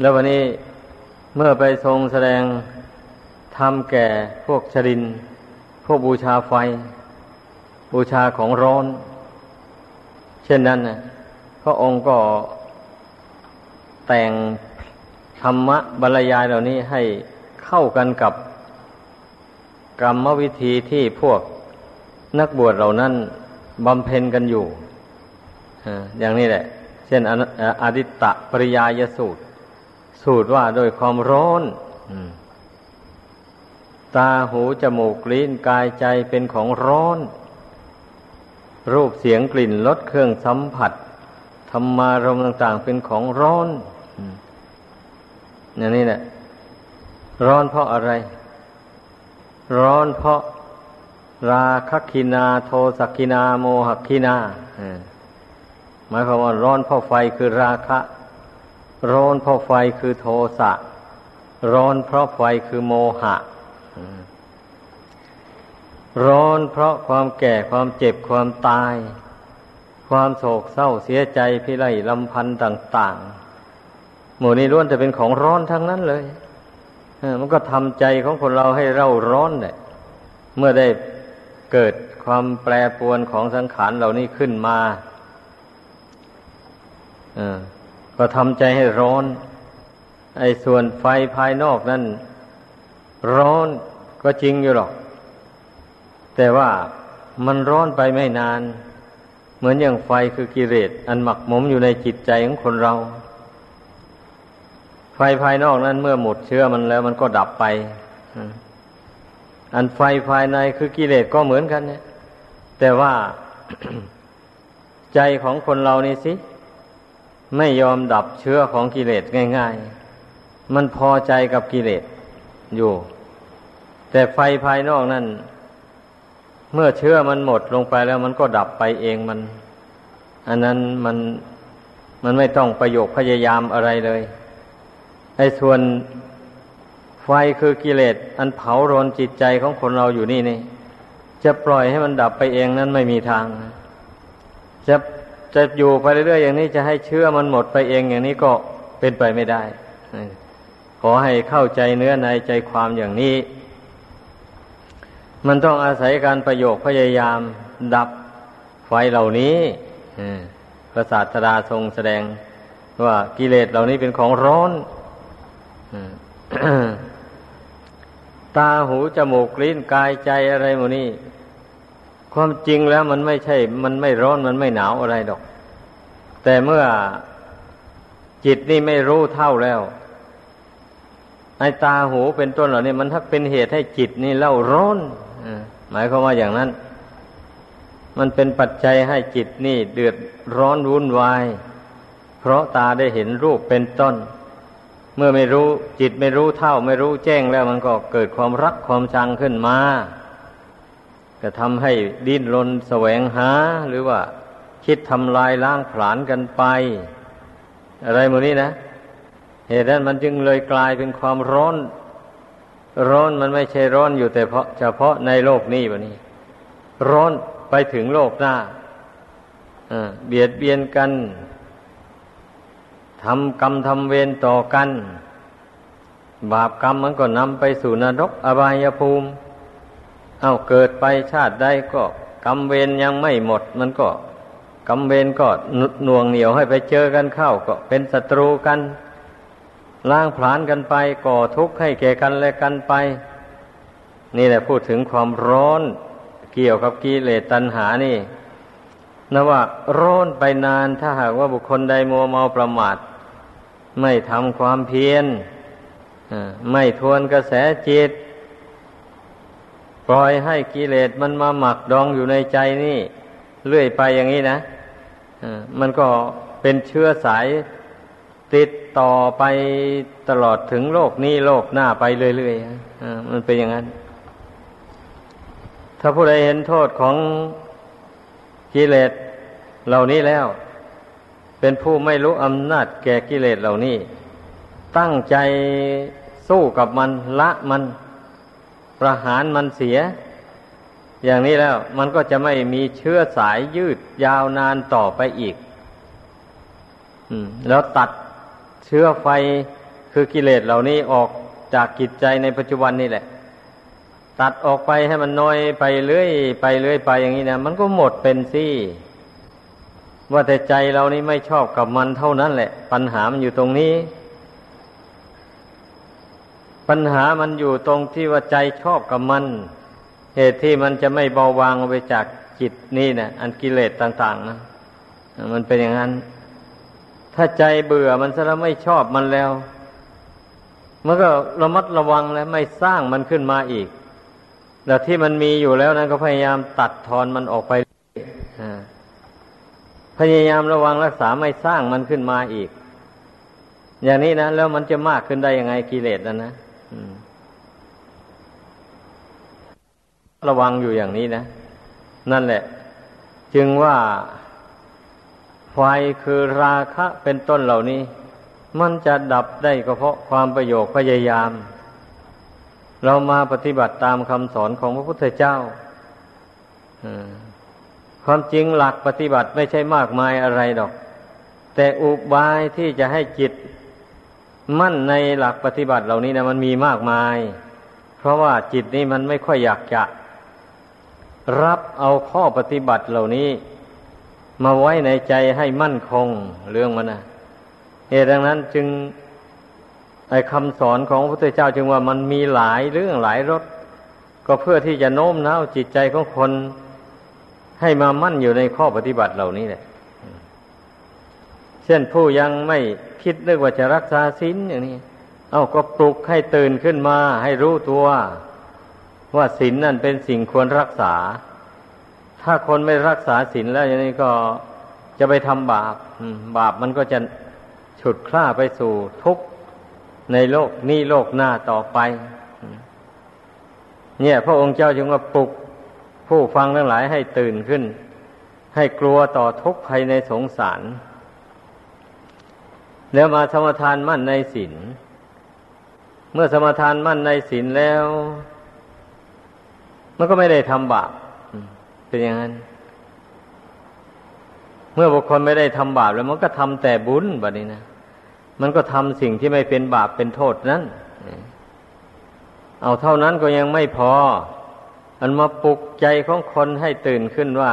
แล้ววันนี้เมื่อไปทรงแสดงธรรมแก่พวกชรินพวกบูชาไฟบูชาของร้อนเช่นนั้นนะพระองค์ก็แต่งธรรมะบรรยายเหล่านี้ให้เข้ากันกับกรรมวิธีที่พวกนักบวชเหล่านั้นบำเพ็ญกันอยู่อย่างนี้แหละเช่นอดิตตปริยายสูตรสูตรว่าโดยความร้อนตาหูจมูกลิ้นกายใจเป็นของร้อนรูปเสียงกลิ่นรสเครื่องสัมผัสธรรมารมณ์ต่างๆเป็นของร้อนอย่างนี้แหละร้อนเพราะอะไรร้อนเพราะราคะคินาโทสะคินาโมหะคินาหมายความว่าร้อนเพราะไฟคือราคะร้อนเพราะไฟคือโทสะร้อนเพราะไฟคือโมหะร้อนเพราะความแก่ความเจ็บความตายความโศกเศร้าเสียใจพิไรลำพันธ์ต่างๆหมู่นี้ล้วนจะเป็นของร้อนทั้งนั้นเลยมันก็ทำใจของคนเราให้เร่าร้อนเนี่ยเมื่อได้เกิดความแปรปรวนของสังขารเหล่านี้ขึ้นมาก็ทำใจให้ร้อนไอ้ส่วนไฟภายนอกนั่นร้อนก็จริงอยู่หรอกแต่ว่ามันร้อนไปไม่นานเหมือนอย่างไฟคือกิเลสอันหมักหมมอยู่ในจิตใจของคนเราไฟภายนอกนั้นเมื่อหมดเชื้อมันแล้วมันก็ดับไปอันไฟภายในคือกิเลสก็เหมือนกันเนี่ยแต่ว่า ใจของคนเรานี่สิไม่ยอมดับเชื้อของกิเลสง่ายๆมันพอใจกับกิเลสอยู่แต่ไฟภายนอกนั้นเมื่อเชื้อมันหมดลงไปแล้วมันก็ดับไปเองมันอันนั้นมันไม่ต้องประโยคพยายามอะไรเลยไอ้ส่วนไฟคือกิเลสอันเผารนจิตใจของคนเราอยู่นี่นี่จะปล่อยให้มันดับไปเองนั้นไม่มีทางจะอยู่ไปเรื่อยๆอย่างนี้จะให้เชื้อมันหมดไปเองอย่างนี้ก็เป็นไปไม่ได้ขอให้เข้าใจเนื้อในใจความอย่างนี้มันต้องอาศัยการประโยคพยายามดับไฟเหล่านี้พระศาสดาทรงแสดงว่ากิเลสเหล่านี้เป็นของร้อนตาหูจมูกลิ้นกายใจอะไรหมดนี่ความจริงแล้วมันไม่ใช่มันไม่ร้อนมันไม่หนาวอะไรดอกแต่เมื่อจิตนี่ไม่รู้เท่าแล้วไอ้ตาหูเป็นต้นเหล่านี้มันถ้าเป็นเหตุให้จิตนี่เล่าร้อนหมายความว่าอย่างนั้นมันเป็นปัจจัยให้จิตนี่เดือดร้อนวุ่นวายเพราะตาได้เห็นรูปเป็นต้นเมื่อไม่รู้จิตไม่รู้เท่าไม่รู้แจ้งแล้วมันก็เกิดความรักความชังขึ้นมาก็ทำให้ดิ้นรนแสวงหาหรือว่าคิดทำลายล้างผลาญกันไปอะไรหมดนี้นะเหตุนั้นมันจึงเลยกลายเป็นความร้อนร้อนมันไม่ใช่ร้อนอยู่แต่เฉพาะในโลกนี้บัดนี้ร้อนไปถึงโลกหน้าเบียดเบียนกันทำกรรมทำเวรต่อกันบาปกรรมมันก็นำไปสู่นรกอบายภูมิเอาเกิดไปชาติใดก็กรรมเวรยังไม่หมดมันก็กรรมเวรก็หน่วงเหนียวให้ไปเจอกันเข้าก็เป็นศัตรูกันล้างผลาญกันไปก่อทุกข์ให้แก่กันและกันไปนี่แหละพูดถึงความร้อนเกี่ยวกับกิเลสตัณหานี่นะว่าร้อนไปนานถ้าหากว่าบุคคลใดมัวเมาประมาทไม่ทำความเพียรไม่ทวนกระแสจิตปล่อยให้กิเลสมันมาหมักดองอยู่ในใจนี่เรื่อยไปอย่างนี้นะมันก็เป็นเชื้อสายติดต่อไปตลอดถึงโลกนี้โลกหน้าไปเรื่อยๆมันเป็นอย่างนั้นถ้าผู้ใดเห็นโทษของกิเลสเหล่านี้แล้วเป็นผู้ไม่รู้อำนาจแก่กิเลสเหล่านี้ตั้งใจสู้กับมันละมันประหารมันเสียอย่างนี้แล้วมันก็จะไม่มีเชื้อสายยืดยาวนานต่อไปอีกแล้วตัดเชื้อไฟ คือกิเลสเหล่านี้ออกจากจิตใจในปัจจุบันนี่แหละตัดออกไปให้มันน้อยไปเรื่อยไปเรื่อยไปอย่างนี้นะมันก็หมดเป็นสิว่าแต่ใจเรานี่ไม่ชอบกับมันเท่านั้นแหละปัญหามันอยู่ตรงนี้ปัญหามันอยู่ตรงที่ว่าใจชอบกับมันเหตุที่มันจะไม่เบาบางออกไปจากจิตนี่นะอันกิเลสต่างๆนะมันเป็นอย่างนั้นถ้าใจเบื่อมันซะแล้วไม่ชอบมันแล้วมันก็ระมัดระวังแล้วไม่สร้างมันขึ้นมาอีกแล้วที่มันมีอยู่แล้วนั้นก็พยายามตัดทอนมันออกไปพยายามระวังรักษาไม่สร้างมันขึ้นมาอีกอย่างนี้นะแล้วมันจะมากขึ้นได้ยังไงกิเลสนั้นนะระวังอยู่อย่างนี้นะนั่นแหละจึงว่าไฟคือราคะเป็นต้นเหล่านี้มันจะดับได้ก็เพราะความประโยคพยายามเรามาปฏิบัติตามคำสอนของพระพุทธเจ้าความจริงหลักปฏิบัติไม่ใช่มากมายอะไรดอกแต่อุบายที่จะให้จิตมั่นในหลักปฏิบัติเหล่านี้นะมันมีมากมายเพราะว่าจิตนี่มันไม่ค่อยอยากจะรับเอาข้อปฏิบัติเหล่านี้มาไว้ในใจให้มั่นคงเรื่องมันนะดังนั้นจึงไอ้คำสอนของพระพุทธเจ้าจึงว่ามันมีหลายเรื่องหลายรสก็เพื่อที่จะโน้มน้าวจิตใจของคนให้มามั่นอยู่ในข้อปฏิบัติเหล่านี้แหละเช่นผู้ยังไม่คิดนึกว่าจะรักษาศีลอย่างนี้เอ้าก็ปลุกให้ตื่นขึ้นมาให้รู้ตัวว่าศีลนั่นเป็นสิ่งควรรักษาถ้าคนไม่รักษาศีลแล้วอย่างนี้ก็จะไปทำบาปบาปมันก็จะฉุดคล้าไปสู่ทุกข์ในโลกนี้โลกหน้าต่อไปเนี่ยพระองค์เจ้าจึงมาปลุกผู้ฟังทั้งหลายให้ตื่นขึ้นให้กลัวต่อทุกข์ภายในสงสารแล้วมาสมาทานมั่นในศีลเมื่อสมาทานมั่นในศีลแล้วมันก็ไม่ได้ทำบาปเป็นอย่างนั้นเมื่อบุคคลไม่ได้ทำบาปแล้วมันก็ทำแต่บุญแบบนี้นะมันก็ทำสิ่งที่ไม่เป็นบาปเป็นโทษนั้นเอาเท่านั้นก็ยังไม่พอมันมาปลุกใจของคนให้ตื่นขึ้นว่า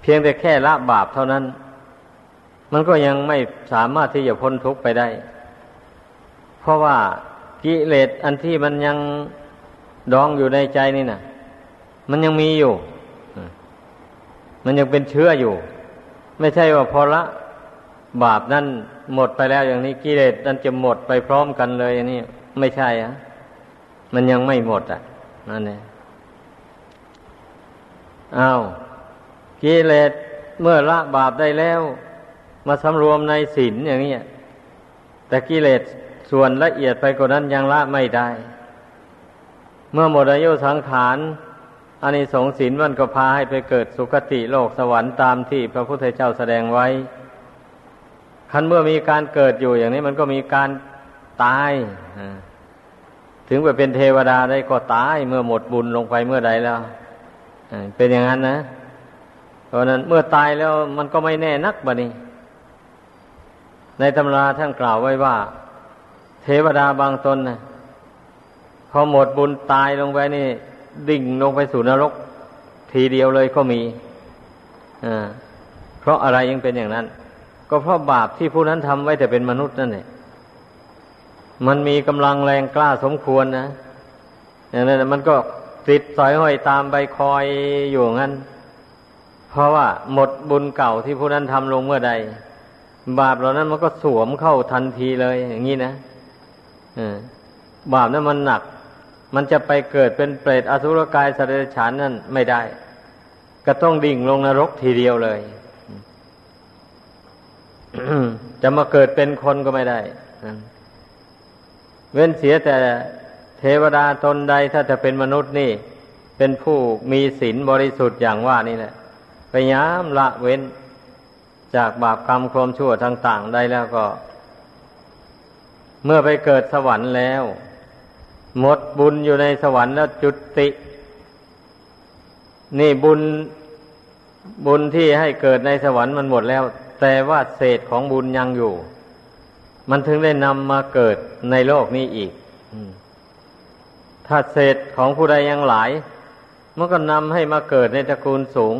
เพียงแต่แค่ละบาปเท่านั้นมันก็ยังไม่สามารถที่จะพ้นทุกข์ไปได้เพราะว่ากิเลสอันที่มันยังดองอยู่ในใจนี่นะมันยังมีอยู่มันยังเป็นเชื้ออยู่ไม่ใช่ว่าพอละบาปนั้นหมดไปแล้วอย่างนี้กิเลสนั้นจะหมดไปพร้อมกันเลยอันนี้ไม่ใช่อะมันยังไม่หมดอ่ะนั่นเองอ้าวกิเลสเมื่อละบาปได้แล้วมาสำรวมในศีลอย่างนี้แต่กิเลสส่วนละเอียดไปกว่านั้นยังละไม่ได้เมื่อหมดอายุสังขารอานิสงส์ศีลมันก็พาให้ไปเกิดสุคติโลกสวรรค์ตามที่พระพุทธเจ้าแสดงไว้คันเมื่อมีการเกิดอยู่อย่างนี้มันก็มีการตายถึงไปเป็นเทวดาได้ก็ตายเมื่อหมดบุญลงไปเมื่อใดแล้วเป็นอย่างนั้นนะเพราะนั้นเมื่อตายแล้วมันก็ไม่แน่นักบัดนี้ในตำราท่านกล่าวไว้ว่าเทวดาบางตนนะพอหมดบุญตายลงไปนี่ดิ่งลงไปสู่นรกทีเดียวเลยก็มีเพราะอะไรยังเป็นอย่างนั้นก็เพราะบาปที่ผู้นั้นทำไว้แต่เป็นมนุษย์นั่นแหละมันมีกำลังแรงกล้าสมควรนะอย่างนั้นมันก็ติดสอยห้อยตามใบคอยอยู่งั้นเพราะว่าหมดบุญเก่าที่ผู้นั้นทำลงเมื่อใดบาปเหล่านั้นมันก็สวมเข้าทันทีเลยอย่างนี้นะบาปนั้นมันหนักมันจะไปเกิดเป็นเปรตอสุรกายสัตว์เดรัจฉานนั่นไม่ได้ก็ต้องดิ่งลงนรกทีเดียวเลย จะมาเกิดเป็นคนก็ไม่ได้เว้นเสียแต่เทวดาตนใดถ้าจะเป็นมนุษย์นี่เป็นผู้มีศีลบริสุทธิ์อย่างว่านี่แหละพยายามละเว้นจากบาปกรรมความชั่วต่างๆได้แล้วก็เมื่อไปเกิดสวรรค์แล้วหมดบุญอยู่ในสวรรค์แล้วจุตินี่บุญที่ให้เกิดในสวรรค์มันหมดแล้วแต่ว่าเศษของบุญยังอยู่ มันถึงได้นำมาเกิดในโลกนี้อีกถ้าเศษของผู้ใดยังหลายมันก็นำให้มาเกิดในตระกูลสูง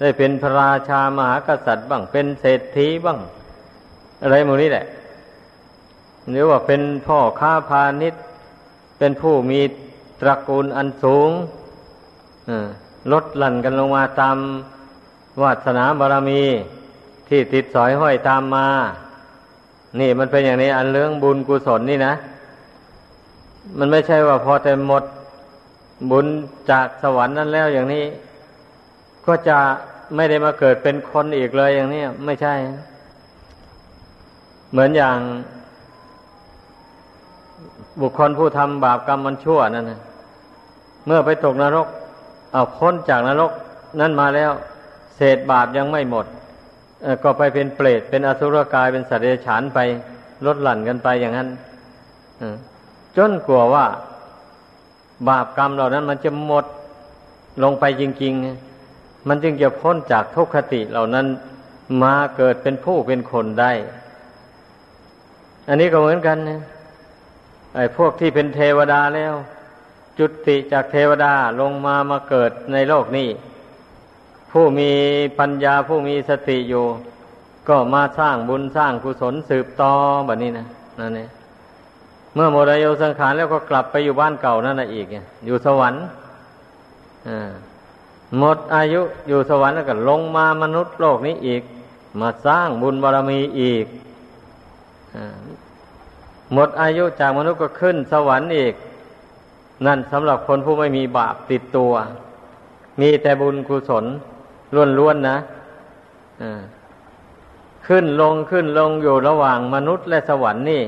ได้เป็นพระราชามหากษัตริย์บ้างเป็นเศรษฐีบ้างอะไรหมู่นี้แหละหรือว่าเป็นพ่อค้าพาณิชย์เป็นผู้มีตระกูลอันสูงลดหลั่นกันลงมาตามวาสนาบารมีที่ติดสอยห้อยตามมานี่มันเป็นอย่างนี้อันเรื่องบุญกุศลนี่นะมันไม่ใช่ว่าพอแต่หมดบุญจากสวรรค์นั้นแล้วอย่างนี้ก็จะไม่ได้มาเกิดเป็นคนอีกเลยอย่างนี้ไม่ใช่เหมือนอย่างบุคคลผู้ทำบาปกรรมมันชั่วนั่นนะเมื่อไปตกนรกเอาพ้นจากนรกนั่นมาแล้วเศษบาปยังไม่หมดก็ไปเป็นเปรตเป็นอสุรกายเป็นสัตว์เดรัจฉานไปลดหลั่นกันไปอย่างนั้นจนกลัวว่าบาปกรรมเหล่านั้นมันจะหมดลงไปจริงๆมันจึงจะพ้นจากทุกขคติเหล่านั้นมาเกิดเป็นผู้เป็นคนได้อันนี้ก็เหมือนกันนะไอ้พวกที่เป็นเทวดาแล้วจุติจากเทวดาลงมาเกิดในโลกนี้ผู้มีปัญญาผู้มีสติอยู่ก็มาสร้างบุญสร้างกุศลสืบต่อแบบนี้นะนั่นเองเมื่อหมดอายุสังขารแล้วก็กลับไปอยู่บ้านเก่านั่นน่ะอีกอยู่สวรรค์หมดอายุอยู่สวรรค์แล้วก็ลงมามนุษย์โลกนี้อีกมาสร้างบุญบารมีอีกหมดอายุจากมนุษย์ก็ขึ้นสวรรค์อีกนั่นสำหรับคนผู้ไม่มีบาปติดตัวมีแต่บุญกุศลล้วนๆนะขึ้นลงอยู่ระหว่างมนุษย์และสวรรค์นี่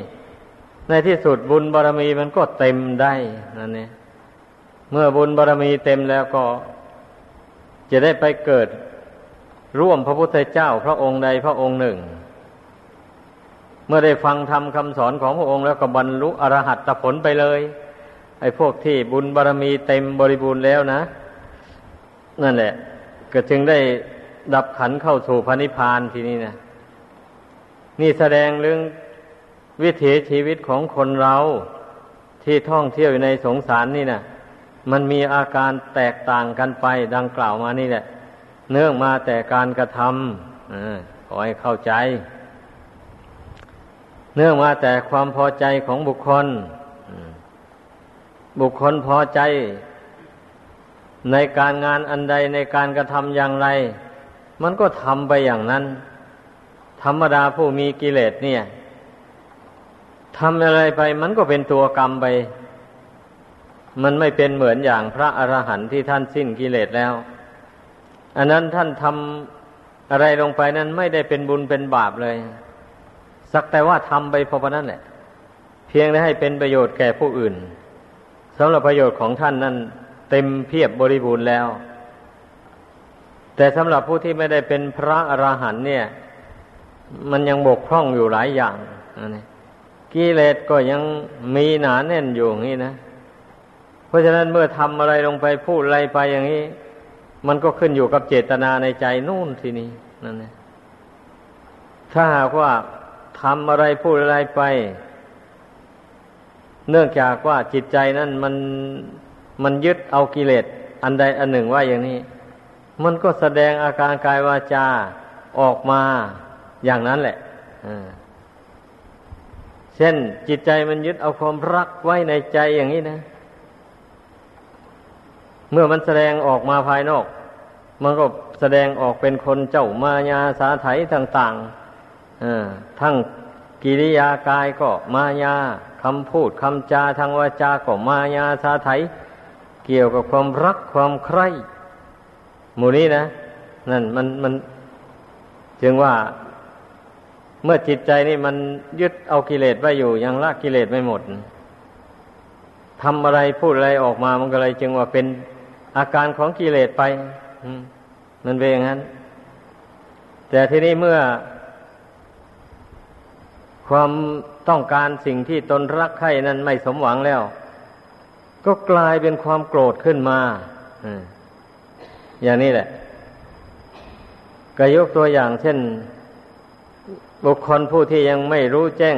ในที่สุดบุญบารมีมันก็เต็มได้นั่นเองเมื่อบุญบารมีเต็มแล้วก็จะได้ไปเกิดร่วมพระพุทธเจ้าพระองค์ใดพระองค์หนึ่งเมื่อได้ฟังธรรมคำสอนของพระองค์แล้วก็บรรลุอรหัตผลไปเลยไอ้พวกที่บุญบารมีเต็มบริบูรณ์แล้วนะนั่นแหละก็จึงได้ดับขันเข้าสู่พระนิพพานทีนี้นะนี่แสดงเรื่องวิถีชีวิตของคนเราที่ท่องเที่ยวอยู่ในสงสารนี่นะมันมีอาการแตกต่างกันไปดังกล่าวมานี่แหละเนื่องมาแต่การกระทำขอให้เข้าใจเนื่องมาแต่ความพอใจของบุคคลบุคคลพอใจในการงานอันใดในการกระทำอย่างไรมันก็ทำไปอย่างนั้นธรรมดาผู้มีกิเลสเนี่ยทำอะไรไปมันก็เป็นตัวกรรมไปมันไม่เป็นเหมือนอย่างพระอรหันต์ที่ท่านสิ้นกิเลสแล้วอันนั้นท่านทำอะไรลงไปนั้นไม่ได้เป็นบุญเป็นบาปเลยสักแต่ว่าทำไปพอประมาณนั้นแหละเพียงได้ให้เป็นประโยชน์แก่ผู้อื่นสำหรับประโยชน์ของท่านนั้นเต็มเพียบบริบูรณ์แล้วแต่สำหรับผู้ที่ไม่ได้เป็นพระอรหันต์เนี่ยมันยังบกพร่องอยู่หลายอย่างกิเลสก็ยังมีหนาแน่นอยู่อย่างนี้นะเพราะฉะนั้นเมื่อทำอะไรลงไปพูดอะไรไปอย่างนี้มันก็ขึ้นอยู่กับเจตนาในใจนู่นทีนี้นั่นแหละถ้าหากว่าทำอะไรพูดอะไรไปเนื่องจากว่าจิตใจนั้นมันยึดเอากิเลสอันใดอันหนึ่งว่าอย่างนี้มันก็แสดงอาการกายวาจาออกมาอย่างนั้นแหละเช่นจิตใจมันยึดเอาความรักไว้ในใจอย่างนี้นะเมื่อมันแสดงออกมาภายนอกมันก็แสดงออกเป็นคนเจ้ามายาสาไถต่างๆทั้งกิริยากายก็มายาคำพูดคำจาทางวาจาก็มายาสาไถเกี่ยวกับความรักความใคร่หมู่นี้นะนั่นมันจึงว่าเมื่อจิตใจนี่มันยึดเอากิเลสไว้อยู่ยังละกิเลสไม่หมดทำอะไรพูดอะไรออกมามันก็เลยจึงว่าเป็นอาการของกิเลสไปมันเป็นอย่างนั้นแต่ทีนี้เมื่อความต้องการสิ่งที่ตนรักใคร่นั้นไม่สมหวังแล้วก็กลายเป็นความโกรธขึ้นมาอย่างนี้แหละก็ยกตัวอย่างเช่นบุคคลผู้ที่ยังไม่รู้แจ้ง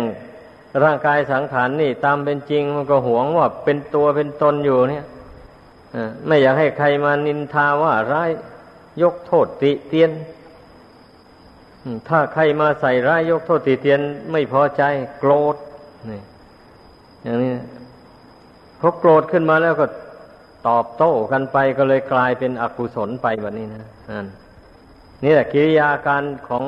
ร่างกายสังขาร นี่ตามเป็นจริงมันก็หวงว่าเป็นตัวเป็นตนอยู่เนี่ยไม่อยากให้ใครมานินทาว่าร้ายยกโทษติเตียนถ้าใครมาใส่ร้ายยกโทษติเตียนไม่พอใจโกรธนี่อย่างนี้พอโกรธขึ้นมาแล้วก็ตอบโต้กันไปก็เลยกลายเป็นอกุศลไปแบบนี้นะนี่แหละกิริยาการของ